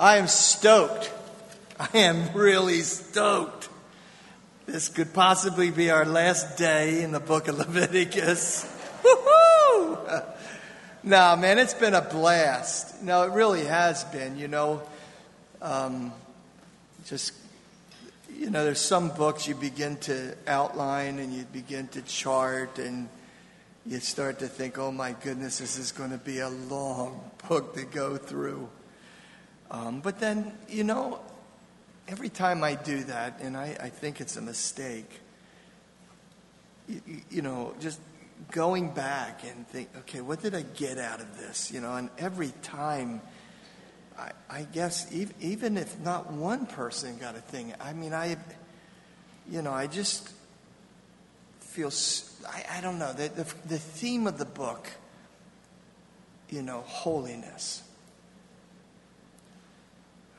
I am stoked. I am really stoked. This could possibly be our last day in the book of Leviticus. Woo-hoo! Nah, man, it's been a blast. No, it really has been, you know. There's some books you begin to outline and you begin to chart and you start to think, oh my goodness, this is going to be a long book to go through. But then, you know, every time I do that, and I think it's a mistake, you know, just going back and think, okay, what did I get out of this? You know, and every time, I guess, even if not one person got a thing, I mean, I just feel, I don't know, the theme of the book, you know, holiness.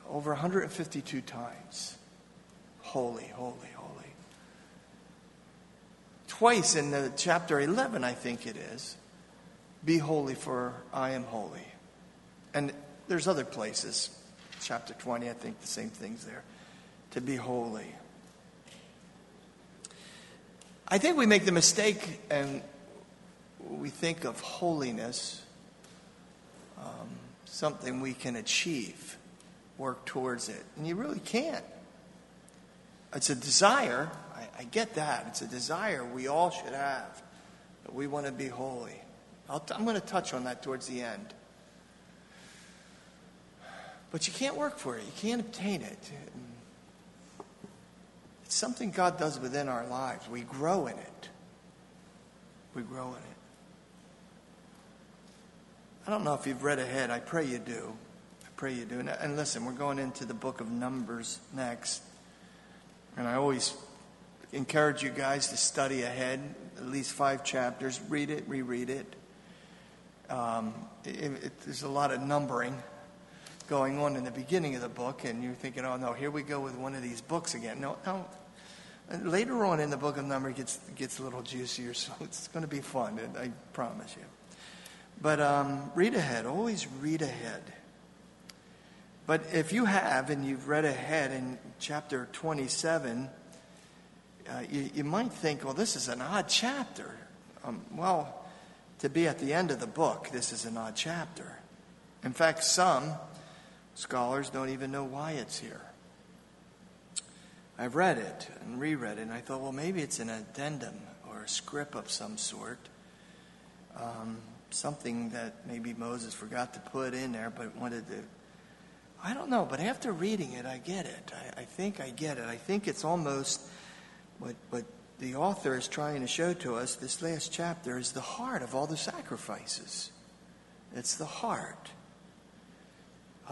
Over 152 times. Holy, holy, holy. Twice in the chapter 11, I think it is. Be holy for I am holy. And there's other places. Chapter 20, I think the same thing's there. To be holy. I think we make the mistake and we think of holiness, something we can achieve. Work towards it. And you really can't. It's a desire. I get that. It's a desire we all should have. But we want to be holy. I'm going to touch on that towards the end. But you can't work for it. You can't obtain it. It's something God does within our lives. We grow in it. We grow in it. I don't know if you've read ahead. I pray you do. And listen, we're going into the book of Numbers next. And I always encourage you guys to study ahead, at least 5 chapters. Read it, reread it. There's a lot of numbering going on in the beginning of the book. And you're thinking, oh, no, here we go with one of these books again. No. Later on in the book of Numbers, it gets a little juicier. So it's going to be fun, I promise you. But read ahead. Always read ahead. But if you have, and you've read ahead in chapter 27, you might think, well, this is an odd chapter. Well, to be at the end of the book, this is an odd chapter. In fact, some scholars don't even know why it's here. I've read it and reread it, and I thought, well, maybe it's an addendum or a script of some sort. Something that maybe Moses forgot to put in there, but wanted to... I don't know, but after reading it, I get it. I think I get it. I think it's almost what the author is trying to show to us. This last chapter is the heart of all the sacrifices. It's the heart.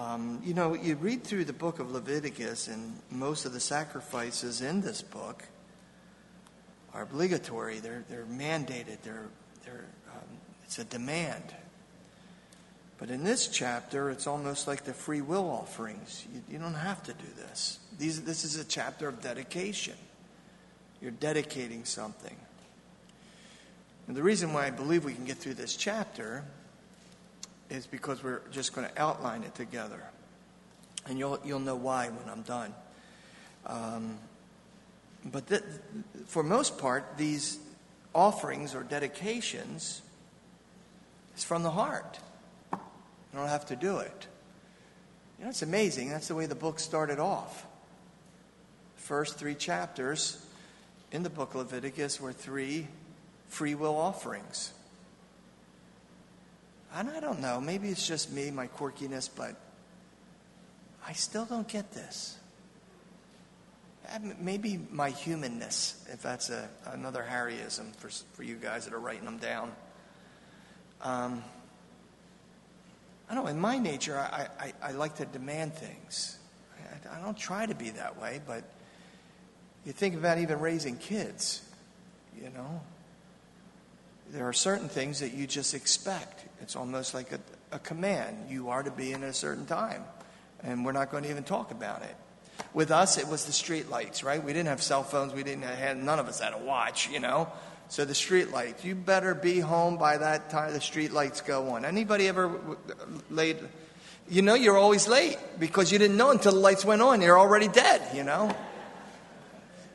You read through the book of Leviticus, and most of the sacrifices in this book are obligatory. They're mandated. It's a demand. But in this chapter, it's almost like the free will offerings. You don't have to do this. This is a chapter of dedication. You're dedicating something. And the reason why I believe we can get through this chapter is because we're just going to outline it together. And you'll know why when I'm done. But for most part, these offerings or dedications is from the heart. You don't have to do it. You know, it's amazing. That's the way the book started off. The first 3 chapters in the book of Leviticus were 3 free will offerings. And I don't know. Maybe it's just me, my quirkiness, but I still don't get this. Maybe my humanness, if that's another Harryism for you guys that are writing them down. I know in my nature, I like to demand things. I don't try to be that way, but you think about even raising kids, you know. There are certain things that you just expect. It's almost like a command. You are to be in at a certain time, and we're not going to even talk about it. With us, it was the street lights, right? We didn't have cell phones. None of us had a watch, you know. So the street lights, you better be home by that time the street lights go on. Anybody ever laid, you know you're always late because you didn't know until the lights went on. You're already dead, you know.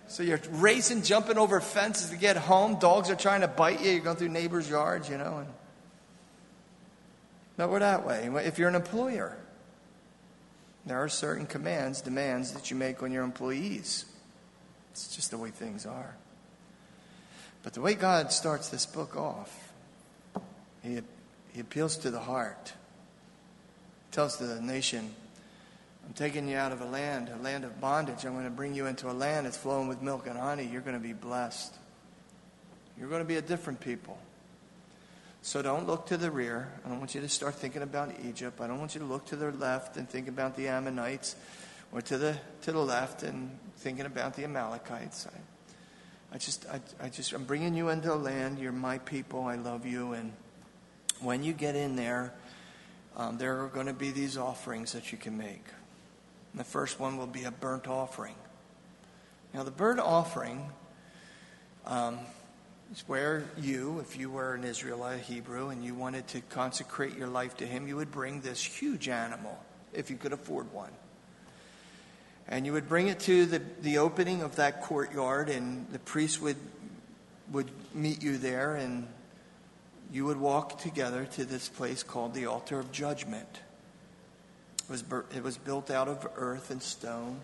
So you're racing, jumping over fences to get home. Dogs are trying to bite you. You're going through neighbors' yards, you know. And no, we're that way. If you're an employer, there are certain demands that you make on your employees. It's just the way things are. But the way God starts this book off, he appeals to the heart. He tells the nation, I'm taking you out of a land of bondage. I'm going to bring you into a land that's flowing with milk and honey. You're going to be blessed. You're going to be a different people. So don't look to the rear. I don't want you to start thinking about Egypt. I don't want you to look to the left and think about the Ammonites, or to the left and thinking about the Amalekites. I'm bringing you into a land. You're my people. I love you. And when you get in there, there are going to be these offerings that you can make. And the first one will be a burnt offering. Now, the burnt offering is where you, if you were an Israelite, Hebrew, and you wanted to consecrate your life to him, you would bring this huge animal, if you could afford one. And you would bring it to the opening of that courtyard, and the priest would meet you there, and you would walk together to this place called the Altar of Judgment. It was built out of earth and stone.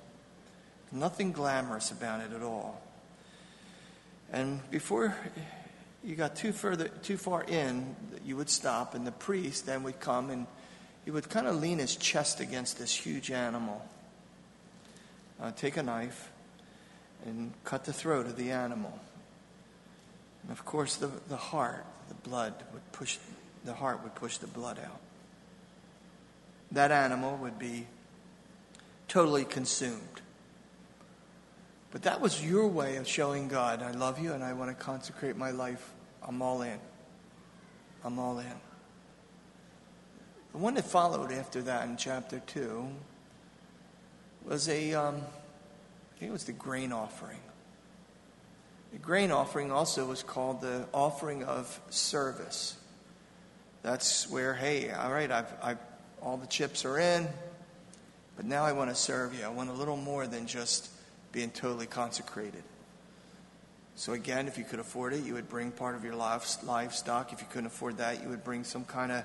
Nothing glamorous about it at all. And before you got too far in, you would stop, and the priest then would come, and he would kind of lean his chest against this huge animal. Take a knife and cut the throat of the animal. And of course, the heart would push the blood out. That animal would be totally consumed. But that was your way of showing God, I love you and I want to consecrate my life. I'm all in. I'm all in. The one that followed after that in chapter 2 was the grain offering. The grain offering also was called the offering of service. That's where, hey, all right, I've all the chips are in, but now I want to serve you. I want a little more than just being totally consecrated. So again, if you could afford it, you would bring part of your livestock. If you couldn't afford that, you would bring some kind of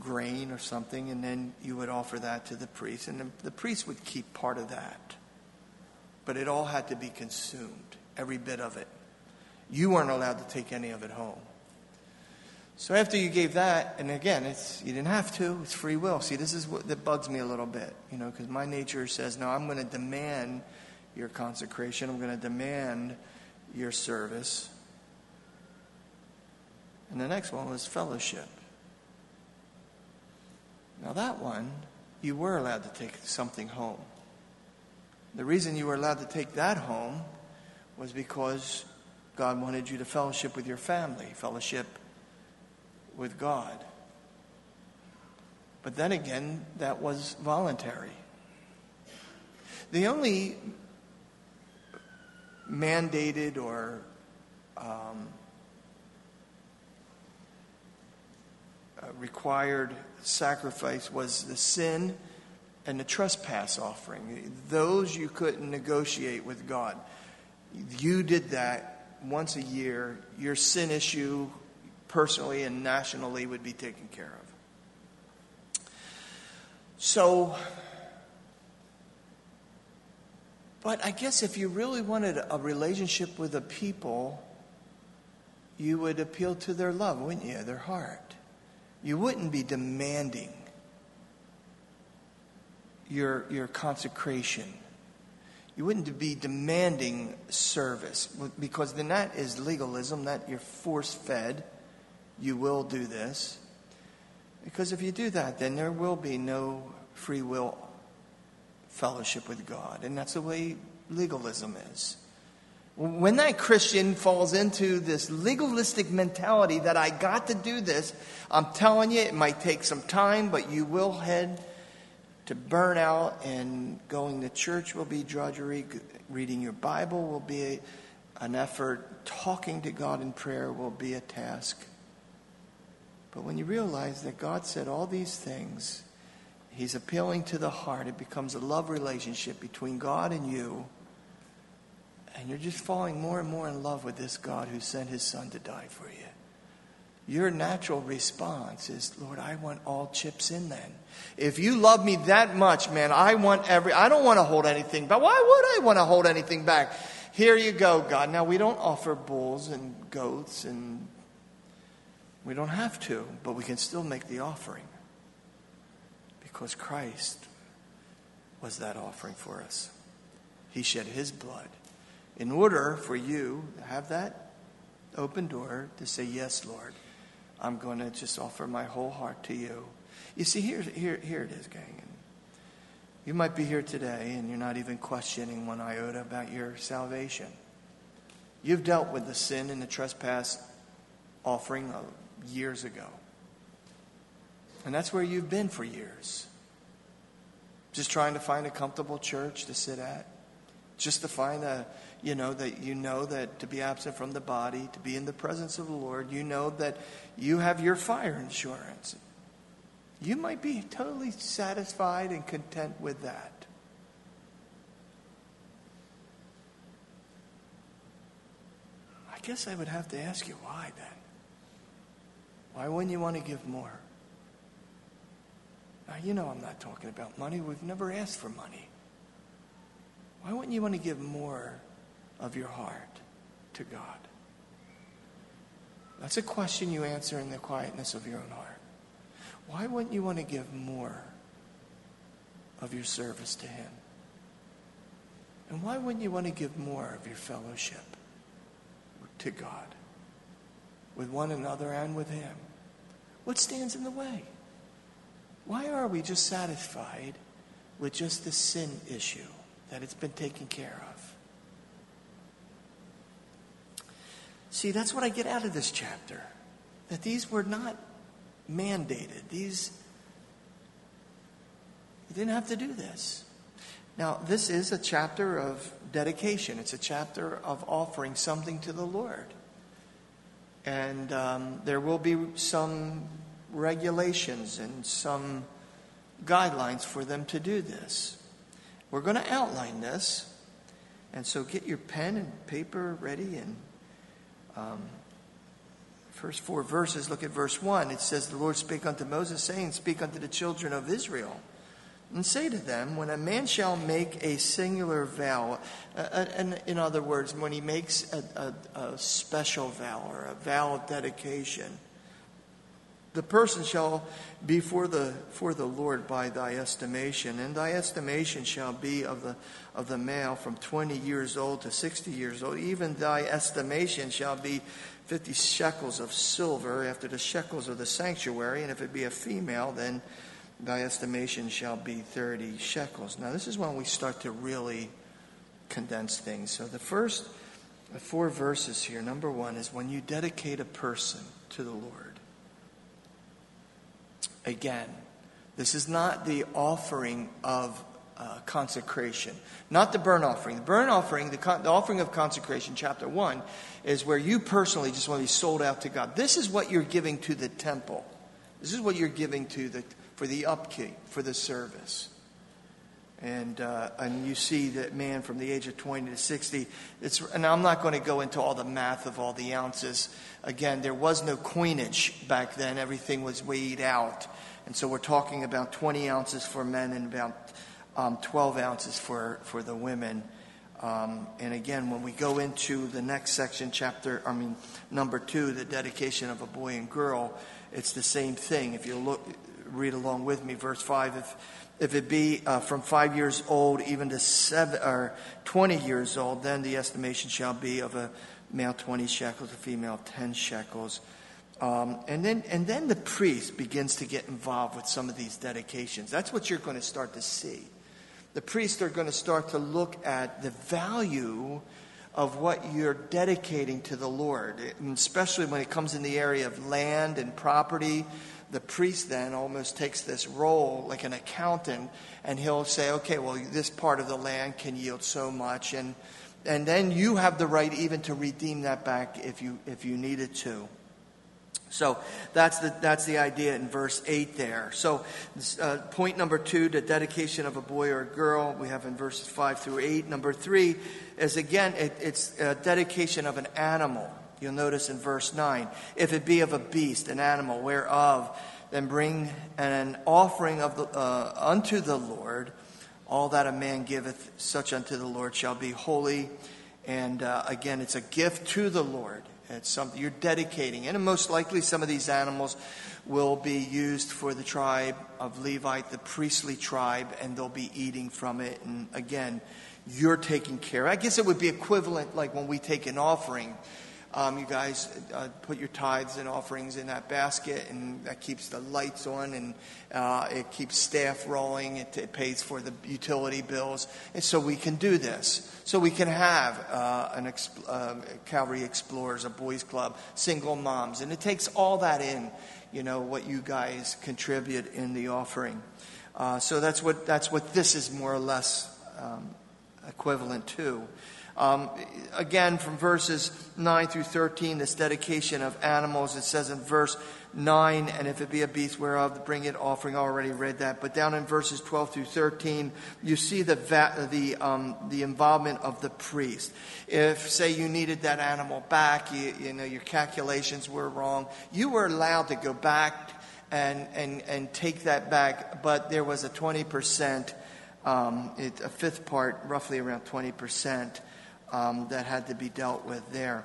grain or something, and then you would offer that to the priest, and the priest would keep part of that. But it all had to be consumed, every bit of it. You weren't allowed to take any of it home. So after you gave that, and again, you didn't have to. It's free will. See, this is what that bugs me a little bit, you know, because my nature says, no, I'm going to demand your consecration. I'm going to demand your service. And the next one was fellowship. Now that one, you were allowed to take something home. The reason you were allowed to take that home was because God wanted you to fellowship with your family, fellowship with God. But then again, that was voluntary. The only mandated or required sacrifice was the sin and the trespass offering. Those you couldn't negotiate with God. You did that once a year. Your sin issue personally and nationally would be taken care of. So, but I guess if you really wanted a relationship with a people, you would appeal to their love, wouldn't you? Their heart. You wouldn't be demanding your consecration. You wouldn't be demanding service, because then that is legalism, that you're force-fed. You will do this. Because if you do that, then there will be no free will fellowship with God. And that's the way legalism is. When that Christian falls into this legalistic mentality that I got to do this, I'm telling you, it might take some time, but you will head to burnout, and going to church will be drudgery. Reading your Bible will be an effort. Talking to God in prayer will be a task. But when you realize that God said all these things, He's appealing to the heart. It becomes a love relationship between God and you. And you're just falling more and more in love with this God who sent his son to die for you. Your natural response is, Lord, I want all chips in then. If you love me that much, man, I don't want to hold anything back. Why would I want to hold anything back? Here you go, God. Now, we don't offer bulls and goats, and we don't have to, but we can still make the offering. Because Christ was that offering for us. He shed his blood. In order for you to have that open door to say, yes, Lord, I'm going to just offer my whole heart to you. You see, here it is, gang. And you might be here today and you're not even questioning one iota about your salvation. You've dealt with the sin and the trespass offering years ago. And that's where you've been for years. Just trying to find a comfortable church to sit at. Just to find that to be absent from the body, to be in the presence of the Lord, you know that you have your fire insurance. You might be totally satisfied and content with that. I guess I would have to ask you why then. Why wouldn't you want to give more? Now, you know I'm not talking about money. We've never asked for money. Why wouldn't you want to give more of your heart to God? That's a question you answer in the quietness of your own heart. Why wouldn't you want to give more of your service to Him? And why wouldn't you want to give more of your fellowship to God, with one another and with Him? What stands in the way? Why are we just satisfied with just the sin issue? That it's been taken care of. See, that's what I get out of this chapter. That these were not mandated. You didn't have to do this. Now, this is a chapter of dedication. It's a chapter of offering something to the Lord. And there will be some regulations and some guidelines for them to do this. We're going to outline this, and so get your pen and paper ready. And first four verses, look at verse 1. It says, the Lord spake unto Moses, saying, speak unto the children of Israel, and say to them, when a man shall make a singular vow, and in other words, when he makes a special vow or a vow of dedication, the person shall be for the Lord by thy estimation, and thy estimation shall be of the male from 20 years old to 60 years old. Even thy estimation shall be 50 shekels of silver after the shekels of the sanctuary, and if it be a female, then thy estimation shall be 30 shekels. Now this is when we start to really condense things. So the first 4 verses here, number 1 is when you dedicate a person to the Lord. Again, this is not the offering of consecration, not the burnt offering. The burnt offering, the offering of consecration, chapter 1, is where you personally just want to be sold out to God. This is what you're giving to the temple. This is what you're giving for the upkeep, for the service. And you see that man from the age of 20 to 60. And I'm not going to go into all the math of all the ounces. Again, there was no coinage back then. Everything was weighed out. And so we're talking about 20 ounces for men and about 12 ounces for the women. And again, when we go into the next section, number 2, the dedication of a boy and girl, it's the same thing. If you read along with me, verse 5, If it be from 5 years old even to 20 years old, then the estimation shall be of a male 20 shekels, a female 10 shekels. And then the priest begins to get involved with some of these dedications. That's what you're going to start to see. The priests are going to start to look at the value of what you're dedicating to the Lord, and especially when it comes in the area of land and property. The priest then almost takes this role like an accountant, and he'll say, okay, well, this part of the land can yield so much. And then you have the right even to redeem that back if you needed to. So that's the idea in verse 8 there. So point number 2, the dedication of a boy or a girl, we have in verses 5 through 8. Number 3 is, again, it's a dedication of an animal. You'll notice in verse 9, if it be of a beast, an animal, whereof, then bring an offering of the, unto the Lord. All that a man giveth, such unto the Lord shall be holy. And again, it's a gift to the Lord. It's something you're dedicating. And most likely some of these animals will be used for the tribe of Levite, the priestly tribe, and they'll be eating from it. And again, you're taking care. I guess it would be equivalent like when we take an offering. You guys put your tithes and offerings in that basket, and that keeps the lights on, and it keeps staff rolling. It pays for the utility bills. And so we can do this. So we can have Calvary Explorers, a boys club, single moms. And it takes all that in, you know, what you guys contribute in the offering. So that's what this is more or less equivalent to. Again, from verses 9 through 13, this dedication of animals, it says in verse 9, and if it be a beast whereof, bring it offering. I already read that. But down in verses 12 through 13, you see the involvement of the priest. If, say, you needed that animal back, you know, your calculations were wrong, you were allowed to go back and take that back, but there was a 20%, a fifth part, roughly around 20%. That had to be dealt with there.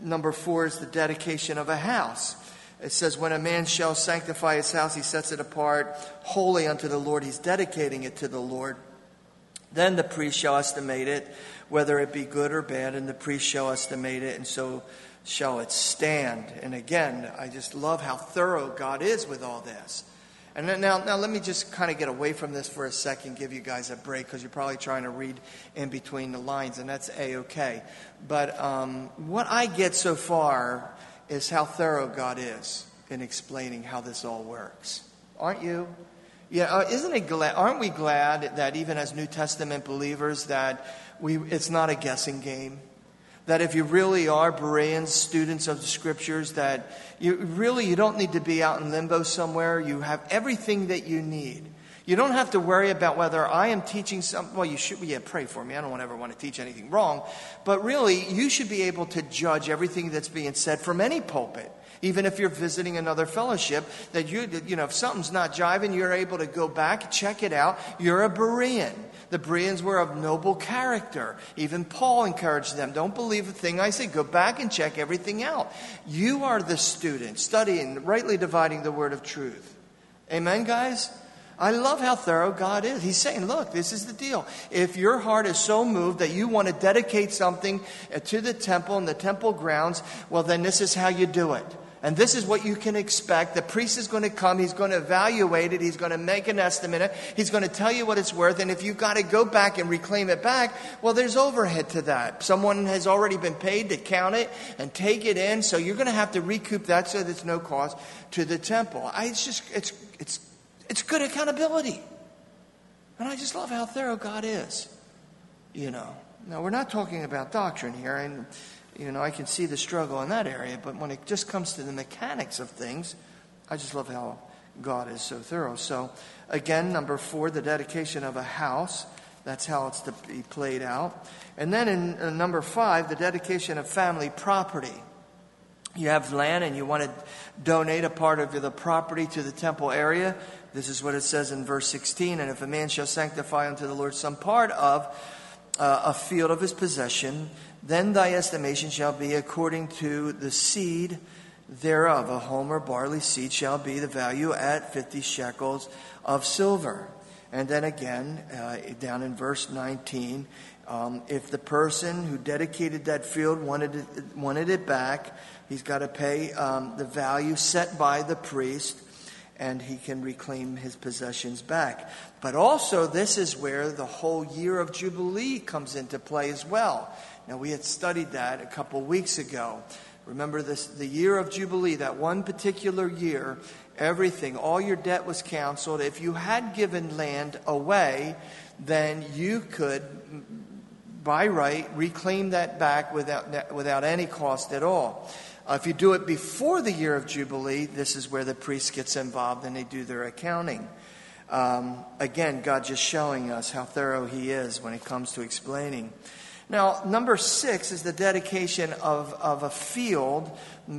Number 4 is the dedication of a house. It says, when a man shall sanctify his house, he sets it apart wholly unto the Lord. He's dedicating it to the Lord. Then the priest shall estimate it, whether it be good or bad, and the priest shall estimate it, and so shall it stand. And again, I just love how thorough God is with all this. And now let me just kind of get away from this for a second, give you guys a break, because you're probably trying to read in between the lines, and that's A-okay. But what I get so far is how thorough God is in explaining how this all works. Aren't you? Yeah, aren't we glad that even as New Testament believers that it's not a guessing game? That if you really are Bereans, students of the Scriptures, that you don't need to be out in limbo somewhere. You have everything that you need. You don't have to worry about whether I am teaching something. Well, you should, yeah, pray for me. I don't ever want to teach anything wrong. But really, you should be able to judge everything that's being said from any pulpit. Even if you're visiting another fellowship, that you know, if something's not jiving, you're able to go back, check it out. You're a Berean. The Bereans were of noble character. Even Paul encouraged them. Don't believe a thing I say. Go back and check everything out. You are the student, studying, rightly dividing the word of truth. Amen, guys? I love how thorough God is. He's saying, look, this is the deal. If your heart is so moved that you want to dedicate something to the temple and the temple grounds, well, then this is how you do it. And this is what you can expect. The priest is going to come. He's going to evaluate it. He's going to make an estimate. He's going to tell you what it's worth. And if you've got to go back and reclaim it back, well, there's overhead to that. Someone has already been paid to count it and take it in. So you're going to have to recoup that so there's no cost to the temple. It's good accountability. And I just love how thorough God is. You know. Now, we're not talking about doctrine here. And you know, I can see the struggle in that area, but when it just comes to the mechanics of things, I just love how God is so thorough. So, again, number 4, the dedication of a house. That's how it's to be played out. And then in number 5, the dedication of family property. You have land and you want to donate a part of the property to the temple area. This is what it says in verse 16. And if a man shall sanctify unto the Lord some part of a field of his possession, then thy estimation shall be according to the seed thereof. A homer barley seed shall be the value at 50 shekels of silver. And then again, down in verse 19, if the person who dedicated that field wanted it back, he's got to pay the value set by the priest, and he can reclaim his possessions back. But also, this is where the whole year of Jubilee comes into play as well. Now, we had studied that a couple weeks ago. Remember this, the year of Jubilee, that one particular year, everything, all your debt was canceled. If you had given land away, then you could, by right, reclaim that back without any cost at all. If you do it before the year of Jubilee, this is where the priest gets involved and they do their accounting. Again, God just showing us how thorough he is when it comes to explaining. Now, number 6 is the dedication of a field.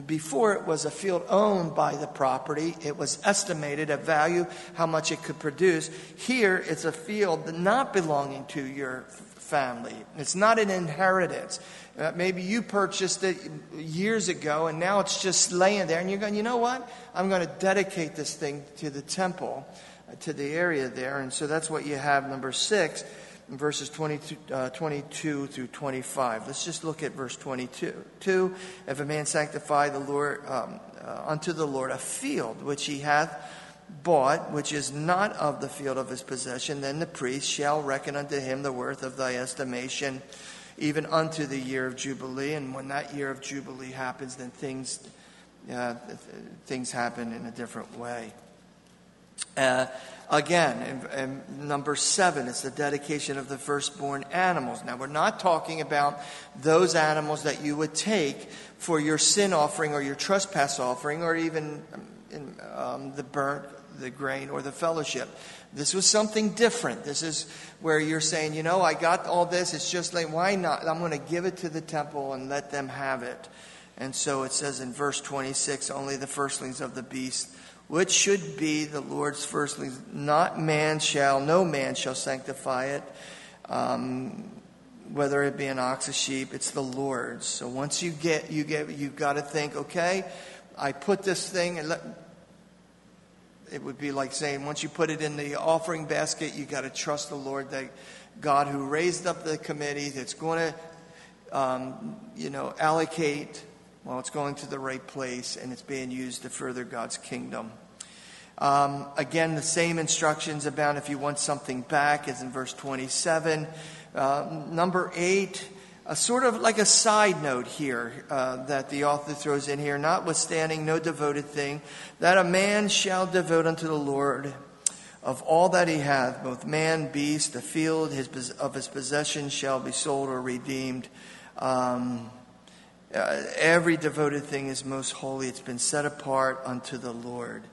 Before it was a field owned by the property. It was estimated a value, how much it could produce. Here, it's a field not belonging to your family. It's not an inheritance. Maybe you purchased it years ago, and now it's just laying there. And you're going, you know what? I'm going to dedicate this thing to the temple, to the area there. And so that's what you have, number 6. Verses 22 through 25. Let's just look at verse 22. 2, if a man sanctify the Lord unto the Lord a field which he hath bought, which is not of the field of his possession, then the priest shall reckon unto him the worth of thy estimation, even unto the year of Jubilee. And when that year of Jubilee happens, then things happen in a different way. Again, in number 7, it's the dedication of the firstborn animals. Now, we're not talking about those animals that you would take for your sin offering or your trespass offering or even the burnt, the grain, or the fellowship. This was something different. This is where you're saying, you know, I got all this. It's just like, why not? I'm going to give it to the temple and let them have it. And so it says in verse 26, only the firstlings of the beast, which should be the Lord's firstlings, not man shall, no man shall sanctify it, whether it be an ox, a sheep, it's the Lord's. So once you've got to think, okay, I put this thing, and it would be like saying, once you put it in the offering basket, you got to trust the Lord, that God who raised up the committee, that's going to, allocate. Well, it's going to the right place, and it's being used to further God's kingdom. Again, the same instructions about if you want something back as in verse 27. Number 8, a sort of like a side note here that the author throws in here. Notwithstanding, no devoted thing, that a man shall devote unto the Lord of all that he hath, both man, beast, the field of his possession shall be sold or redeemed. Every devoted thing is most holy. It's been set apart unto the Lord.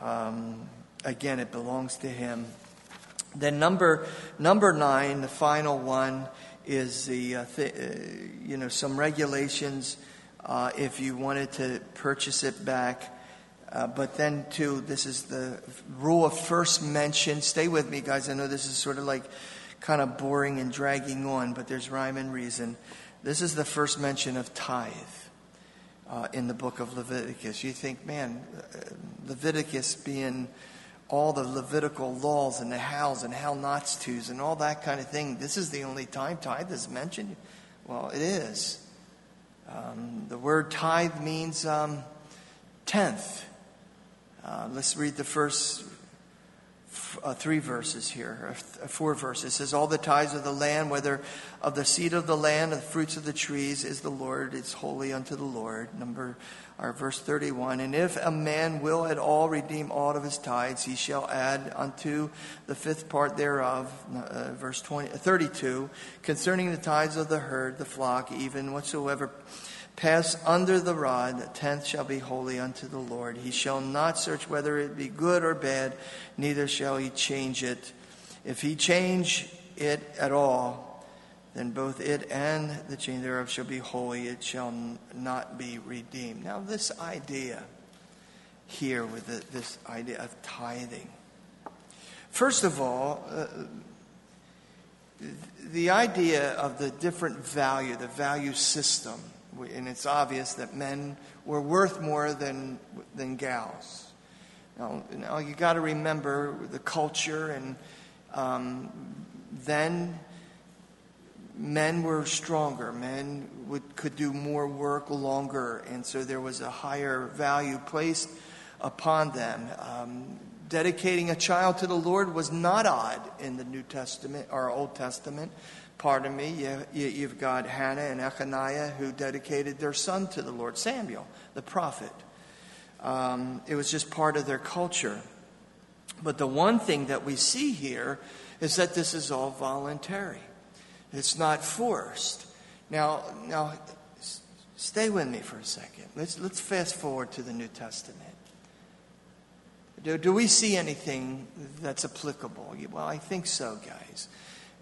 Again, it belongs to him. Then number 9, the final one, is the some regulations if you wanted to purchase it back. But then too, this is the rule of first mention. Stay with me, guys. I know this is sort of like kind of boring and dragging on, but there's rhyme and reason. This is the first mention of tithe in the book of Leviticus. You think, man, Leviticus being all the Levitical laws and the hows and how nots tos and all that kind of thing. This is the only time tithe is mentioned. Well, it is. The word tithe means tenth. Let's read the first 3 verses here, 4 verses. It says, all the tithes of the land, whether of the seed of the land, of the fruits of the trees, is the Lord, it's holy unto the Lord. Verse 31, and if a man will at all redeem aught of his tithes, he shall add unto the 5th part thereof, verse 32, concerning the tithes of the herd, the flock, even whatsoever pass under the rod, the 10th shall be holy unto the Lord. He shall not search whether it be good or bad, neither shall he change it. If he change it at all, then both it and the change thereof shall be holy. It shall not be redeemed. Now this idea here with this idea of tithing. First of all, the idea of the different value, the value system. And it's obvious that men were worth more than gals. Now you got to remember the culture, and then men were stronger. Men could do more work longer, and so there was a higher value placed upon them. Dedicating a child to the Lord was not odd in the New Testament or Old Testament. Pardon me, you've got Hannah and Echaniah who dedicated their son to the Lord, Samuel, the prophet. It was just part of their culture. But the one thing that we see here is that this is all voluntary. It's not forced. Now Stay with me for a second. Let's fast forward to the New Testament. Do we see anything that's applicable? Well, I think so, guys.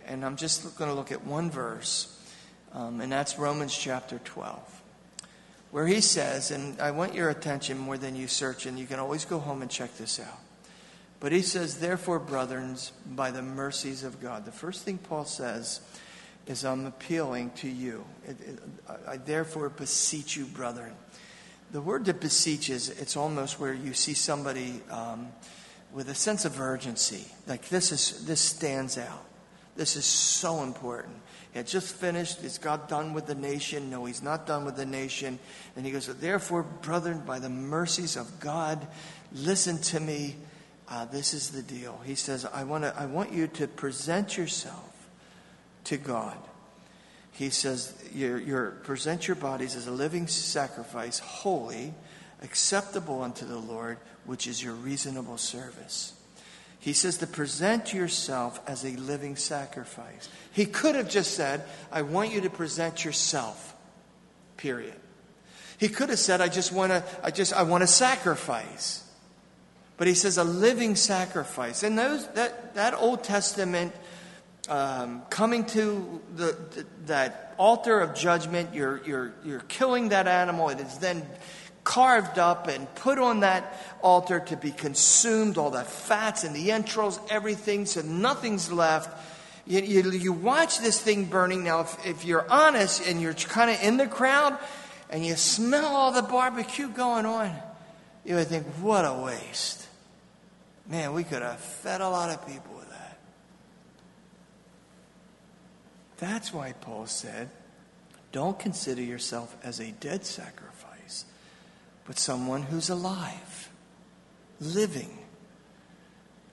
And I'm just going to look at one verse, and that's Romans chapter 12, where he says, and I want your attention more than you search, and you can always go home and check this out. But he says, therefore, brethren, by the mercies of God. The first thing Paul says is, I'm appealing to you. I therefore beseech you, brethren. The word that beseeches, it's almost where you see somebody with a sense of urgency. Like, this stands out. This is so important. It just finished. Is God done with the nation? No, he's not done with the nation. And he goes, therefore, brethren, by the mercies of God, listen to me. This is the deal. He says, I want you to present yourself to God. He says, present your bodies as a living sacrifice, holy, acceptable unto the Lord, which is your reasonable service. He says to present yourself as a living sacrifice. He could have just said, I want you to present yourself, period. He could have said, I want to sacrifice. But he says a living sacrifice. And that Old Testament coming to that altar of judgment, you're killing that animal. It is then carved up and put on that altar to be consumed, all the fats and the entrails, everything, so nothing's left. You watch this thing burning. Now, if you're honest and you're kind of in the crowd and you smell all the barbecue going on, you would think, what a waste. Man, we could have fed a lot of people with that. That's why Paul said, don't consider yourself as a dead sacrifice, but someone who's alive, living.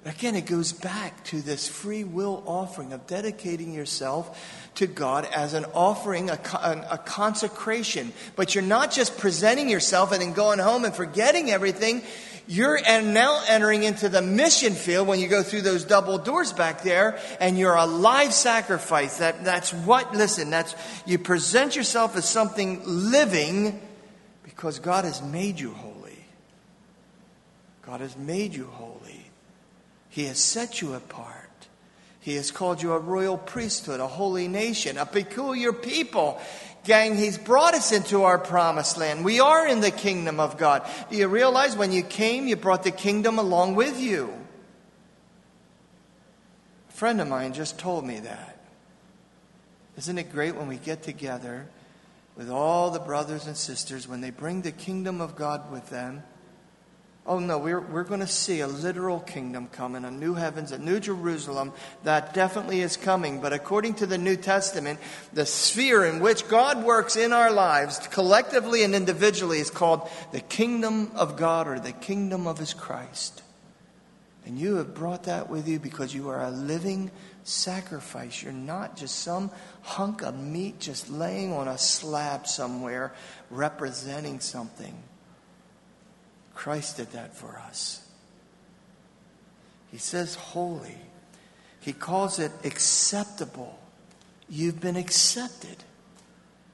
Again, it goes back to this free will offering of dedicating yourself to God as an offering, a consecration. But you're not just presenting yourself and then going home and forgetting everything. You're now entering into the mission field when you go through those double doors back there, and you're a live sacrifice. That's you present yourself as something living because God has made you holy. God has made you holy. He has set you apart. He has called you a royal priesthood, a holy nation, a peculiar people. Gang, he's brought us into our promised land. We are in the kingdom of God. Do you realize when you came, you brought the kingdom along with you? A friend of mine just told me that. Isn't it great when we get together with all the brothers and sisters, when they bring the kingdom of God with them? Oh no, we're going to see a literal kingdom coming, a new heavens, a new Jerusalem that definitely is coming. But according to the New Testament, the sphere in which God works in our lives, collectively and individually, is called the kingdom of God or the kingdom of his Christ. And you have brought that with you because you are a living sacrifice. You're not just some hunk of meat just laying on a slab somewhere representing something. Christ did that for us. He says holy. He calls it acceptable. You've been accepted.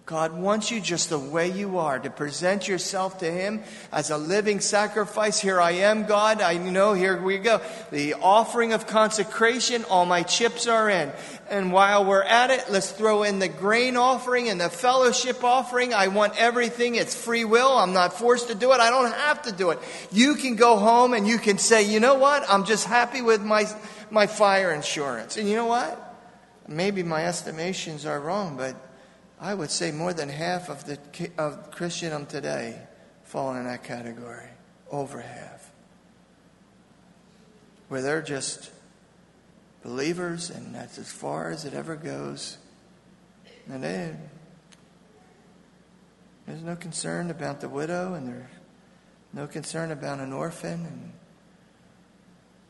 God wants you just the way you are, to present yourself to him as a living sacrifice. Here I am, God. I know, here we go. The offering of consecration, all my chips are in. And while we're at it, let's throw in the grain offering and the fellowship offering. I want everything. It's free will. I'm not forced to do it. I don't have to do it. You can go home and you can say, you know what? I'm just happy with my fire insurance. And you know what? Maybe my estimations are wrong, but I would say more than half of Christendom today fall in that category, over half, where they're just believers, and that's as far as it ever goes. And there's no concern about the widow, and there's no concern about an orphan, and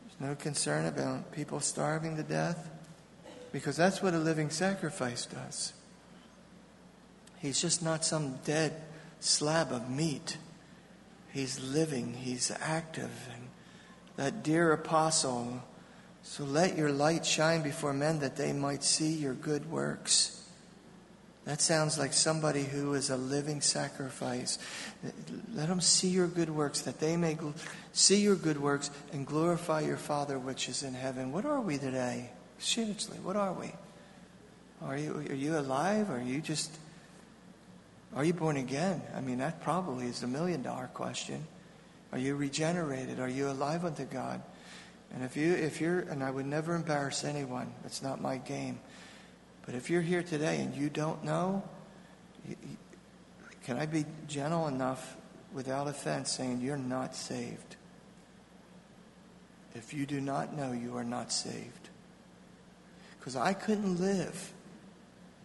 there's no concern about people starving to death, because that's what a living sacrifice does. He's just not some dead slab of meat. He's living. He's active. And that dear apostle, so let your light shine before men that they might see your good works That sounds like somebody who is a living sacrifice. Let them see your good works, that they may see your good works and glorify your Father which is in heaven. What are we today? Seriously, what are we? Are you alive? Are you born again? I mean, that probably is the $1 million question. Are you regenerated? Are you alive unto God? And if you're, and I would never embarrass anyone. It's not my game. But if you're here today and you don't know, can I be gentle enough without offense saying you're not saved? If you do not know, you are not saved. Because I couldn't live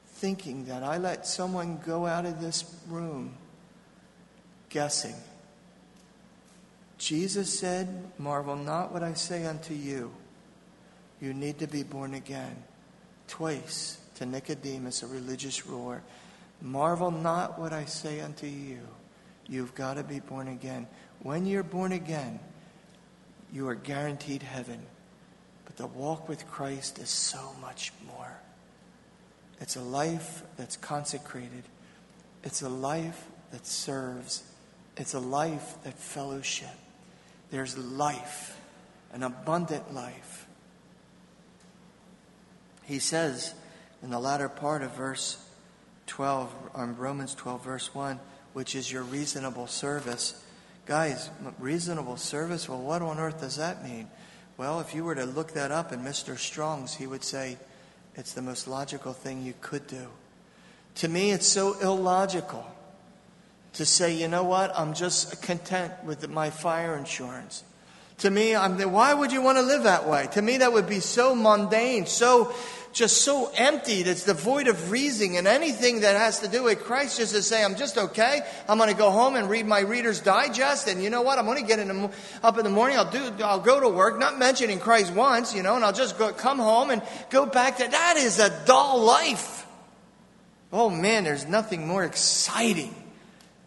thinking that I let someone go out of this room guessing. Jesus said, marvel not what I say unto you. You need to be born again. Twice to Nicodemus, a religious ruler. Marvel not what I say unto you. You've got to be born again. When you're born again, you are guaranteed heaven. But the walk with Christ is so much more. It's a life that's consecrated. It's a life that serves. It's a life that fellowship. There's life, an abundant life. He says in the latter part of verse 12, Romans 12, verse 1, which is your reasonable service. Guys, reasonable service, well, what on earth does that mean? Well, if you were to look that up in Mr. Strong's, he would say it's the most logical thing you could do. To me, it's so illogical to say, you know what, I'm just content with my fire insurance. To me, why would you want to live that way? To me, that would be so mundane, so empty. That's devoid of reason and anything that has to do with Christ. Just to say, I'm just okay. I'm going to go home and read my Reader's Digest, and you know what? I'm going to get up in the morning. I'll go to work, not mentioning Christ once, you know, and I'll just come home and go back to. That is a dull life. Oh man, there's nothing more exciting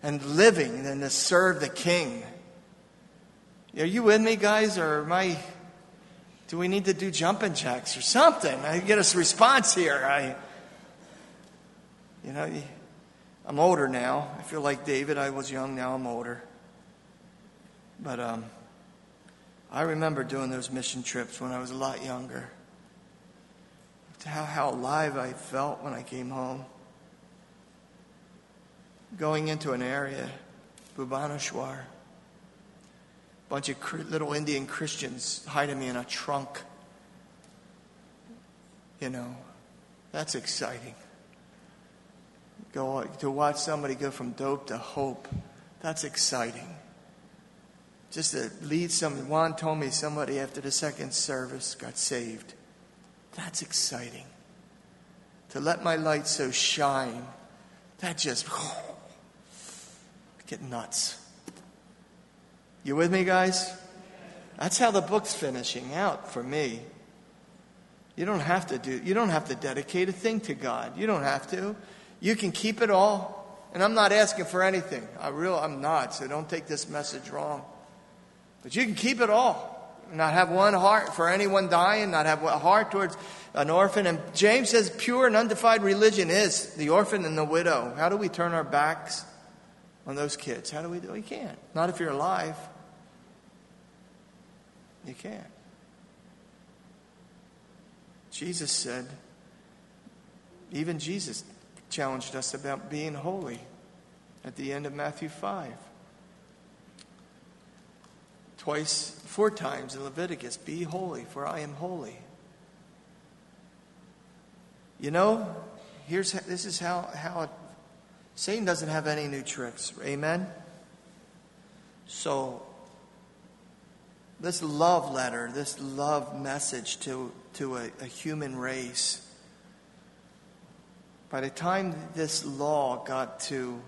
and living than to serve the King. Are you with me, guys? Or do we need to do jumping jacks or something? I get a response here. I'm older now. I feel like David. I was young. Now I'm older. But I remember doing those mission trips when I was a lot younger. How alive I felt when I came home. Going into an area, Bhubaneshwar. Bunch of little Indian Christians hiding me in a trunk. You know, that's exciting. To watch somebody go from dope to hope, that's exciting. Just to lead somebody. Juan told me somebody after the second service got saved. That's exciting. To let my light so shine, that just get nuts. You with me, guys? That's how the book's finishing out for me. You don't have to dedicate a thing to God. You don't have to. You can keep it all. And I'm not asking for anything. I'm not, so don't take this message wrong. But you can keep it all. Not have one heart for anyone dying. Not have a heart towards an orphan. And James says pure and undefiled religion is the orphan and the widow. How do we turn our backs on those kids? How do we do it? You can't. Not if you're alive. You can't. Jesus said, even Jesus challenged us about being holy at the end of Matthew 5. 4 times in Leviticus, be holy, for I am holy. You know, this is how Satan doesn't have any new tricks. Amen? So, this love letter, this love message to a human race, by the time this law got to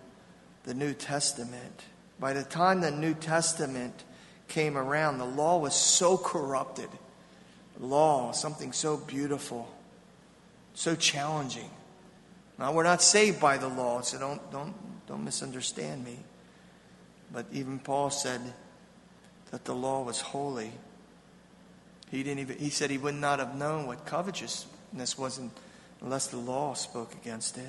the New Testament, by the time the New Testament came around, the law was so corrupted. Law, something so beautiful, so challenging. Now, we're not saved by the law, so don't misunderstand me. But even Paul said that the law was holy. He said he would not have known what covetousness was unless the law spoke against it.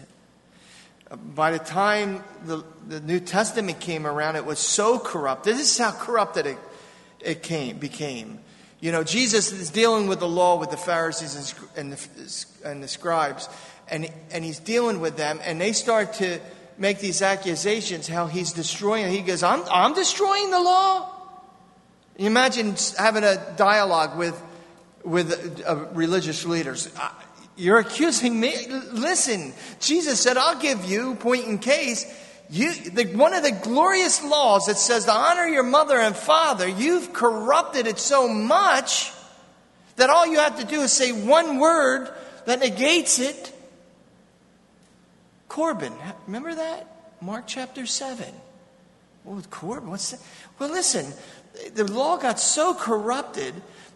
By the time the New Testament came around, it was so corrupt. This is how corrupted it became. You know, Jesus is dealing with the law with the Pharisees and the scribes, and he's dealing with them, and they start to make these accusations how he's destroying it. He goes, I'm destroying the law? You imagine having a dialogue with religious leaders. You're accusing me? Listen, Jesus said, I'll give you, point in case, one of the glorious laws that says to honor your mother and father, you've corrupted it so much that all you have to do is say one word that negates it. Corban. Remember that? Mark chapter 7. Well, Corban, what's that? Well, listen, the law got so corrupted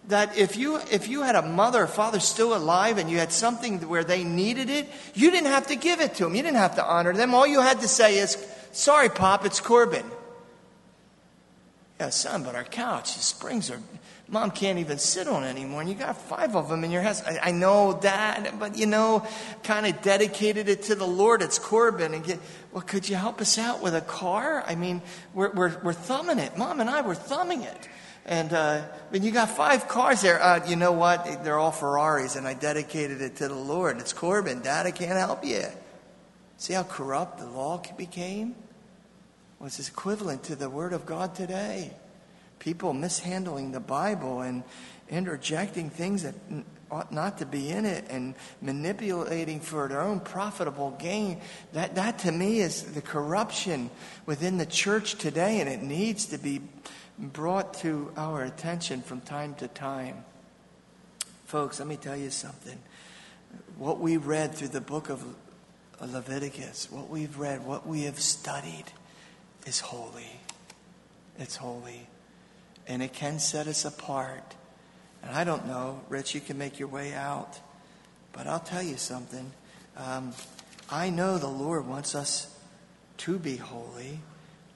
that if you had a mother or father still alive and you had something where they needed it, you didn't have to give it to them. You didn't have to honor them. All you had to say is, sorry, Pop, it's Corbin. Yeah, son, but our couch, the springs are... Mom can't even sit on it anymore, and you got 5 of them in your house. I know, Dad, but you know, kind of dedicated it to the Lord. It's Corbin. Well, could you help us out with a car? I mean, we're thumbing it. Mom and I were thumbing it. And when you got 5 cars there, you know what? They're all Ferraris, and I dedicated it to the Lord. It's Corbin, Dad. I can't help you. See how corrupt the law became? Well, it's equivalent to the Word of God today. People mishandling the Bible and interjecting things that ought not to be in it and manipulating for their own profitable gain. That to me is the corruption within the church today, and it needs to be brought to our attention from time to time. Folks, let me tell you something. What we read through the book of Leviticus, what we've read, what we have studied is holy. It's holy. And it can set us apart. And I don't know, Rich, you can make your way out. But I'll tell you something. I know the Lord wants us to be holy.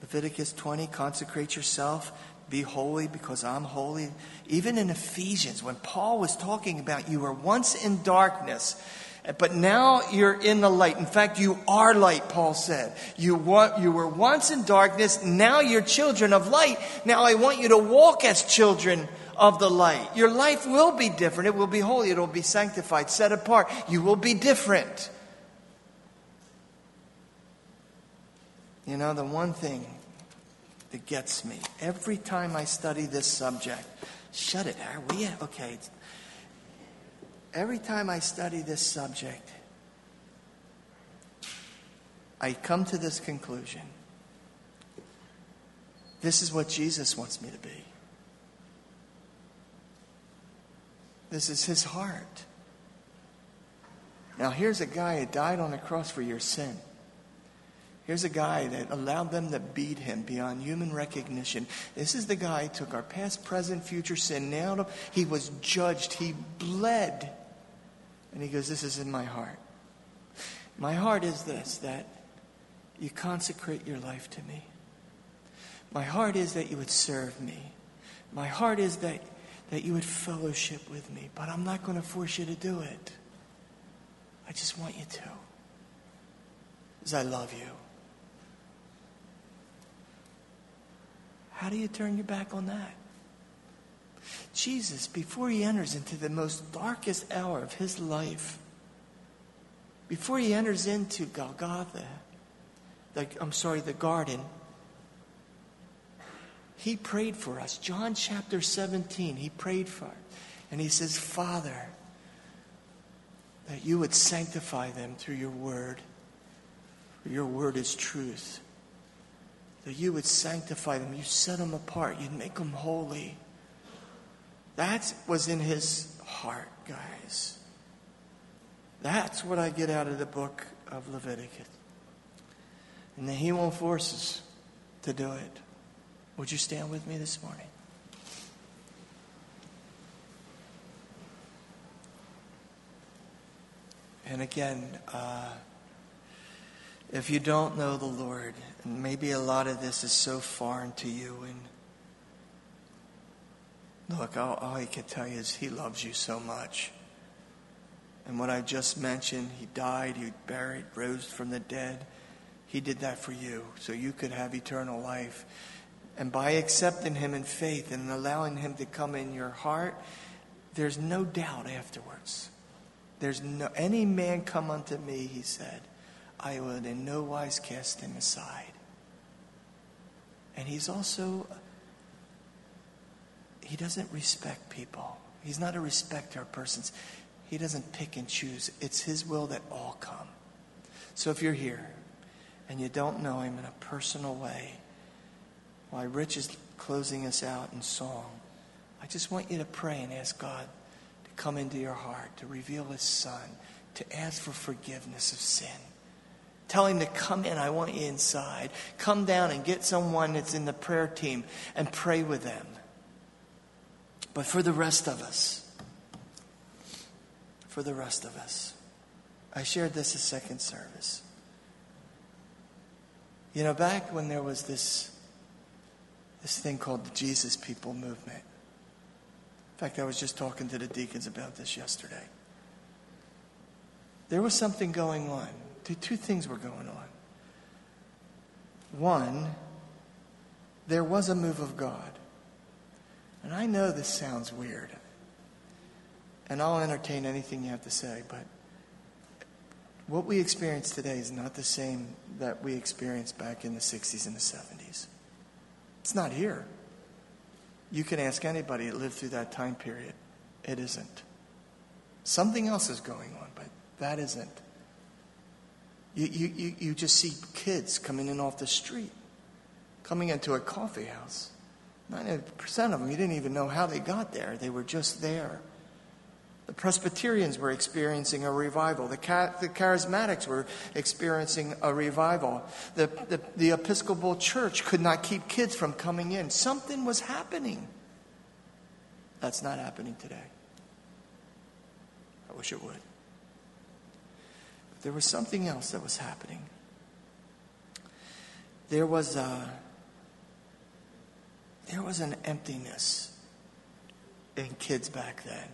Leviticus 20, consecrate yourself. Be holy because I'm holy. Even in Ephesians, when Paul was talking about you were once in darkness, but now you're in the light. In fact, you are light, Paul said. You were once in darkness, now you're children of light. Now I want you to walk as children of the light. Your life will be different. It will be holy. It will be sanctified, set apart. You will be different. You know, the one thing that gets me every time I study this subject. Shut it, are we? Okay. Every time I study this subject, I come to this conclusion. This is what Jesus wants me to be. This is his heart. Now, here's a guy who died on the cross for your sin. Here's a guy that allowed them to beat him beyond human recognition. This is the guy who took our past, present, future sin, nailed him. He was judged. He bled. And he goes, this is in my heart. My heart is this, that you consecrate your life to me. My heart is that you would serve me. My heart is that you would fellowship with me. But I'm not going to force you to do it. I just want you to. Because I love you. How do you turn your back on that? Jesus, before he enters into the most darkest hour of his life, before he enters into Golgotha, the garden, he prayed for us. John chapter 17, he prayed for us. And he says, Father, that you would sanctify them through your word. For your word is truth. That you would sanctify them. You set them apart. You'd make them holy. That was in his heart, guys. That's what I get out of the book of Leviticus. And that he won't force us to do it. Would you stand with me this morning? And again, if you don't know the Lord, and maybe a lot of this is so foreign to you, and look, all I can tell you is he loves you so much. And what I just mentioned, he died, he buried, rose from the dead. He did that for you so you could have eternal life. And by accepting him in faith and allowing him to come in your heart, there's no doubt afterwards. There's no, any man come unto me, he said, I would in no wise cast him aside. And he's also, he doesn't respect people. He's not a respecter of persons. He doesn't pick and choose. It's his will that all come. So if you're here and you don't know him in a personal way, while Rich is closing us out in song, I just want you to pray and ask God to come into your heart, to reveal his son, to ask for forgiveness of sin. Tell him to come in, I want you inside. Come down and get someone that's in the prayer team and pray with them. But for the rest of us, I shared this at second service. You know, back when there was this thing called the Jesus People Movement. In fact, I was just talking to the deacons about this yesterday. There was something going on. Two things were going on. One, there was a move of God. And I know this sounds weird. And I'll entertain anything you have to say, but what we experience today is not the same that we experienced back in the 60s and the 70s. It's not here. You can ask anybody that lived through that time period. It isn't. Something else is going on, but that isn't. You just see kids coming in off the street, coming into a coffee house. 90% of them, you didn't even know how they got there. They were just there. The Presbyterians were experiencing a revival. The Charismatics were experiencing a revival. The Episcopal Church could not keep kids from coming in. Something was happening. That's not happening today. I wish it would. But there was something else that was happening. There was an emptiness in kids back then.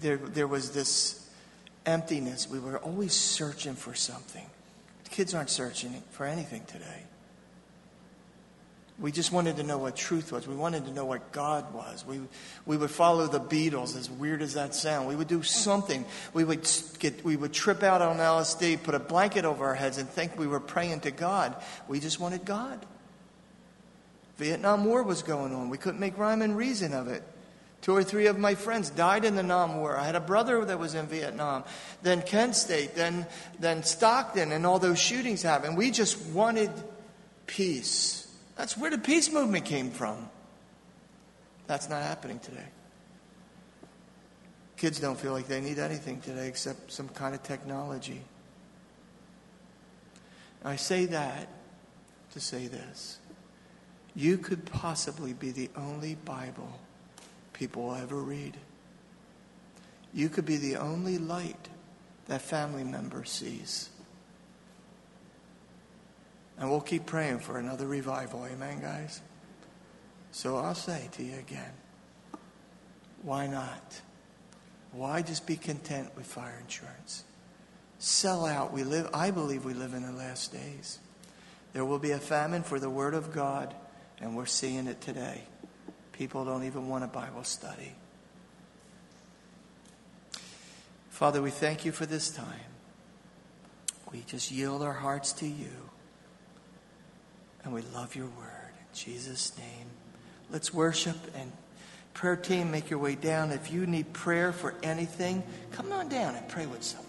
There was this emptiness. We were always searching for something. Kids aren't searching for anything today. We just wanted to know what truth was. We wanted to know what God was. We would follow the Beatles, as weird as that sounds. We would do something. We would trip out on LSD, put a blanket over our heads, and think we were praying to God. We just wanted God. Vietnam War was going on. We couldn't make rhyme and reason of it. 2 or 3 of my friends died in the Nam War. I had a brother that was in Vietnam. Then Kent State. Then Stockton. And all those shootings happened. We just wanted peace. That's where the peace movement came from. That's not happening today. Kids don't feel like they need anything today except some kind of technology. I say that to say this. You could possibly be the only Bible people will ever read. You could be the only light that family member sees. And we'll keep praying for another revival. Amen, guys? So I'll say to you again, why not? Why just be content with fire insurance? Sell out. I believe we live in the last days. There will be a famine for the word of God, and we're seeing it today. People don't even want a Bible study. Father, we thank you for this time. We just yield our hearts to you. And we love your word. In Jesus' name. Let's worship, and prayer team, make your way down. If you need prayer for anything, come on down and pray with someone.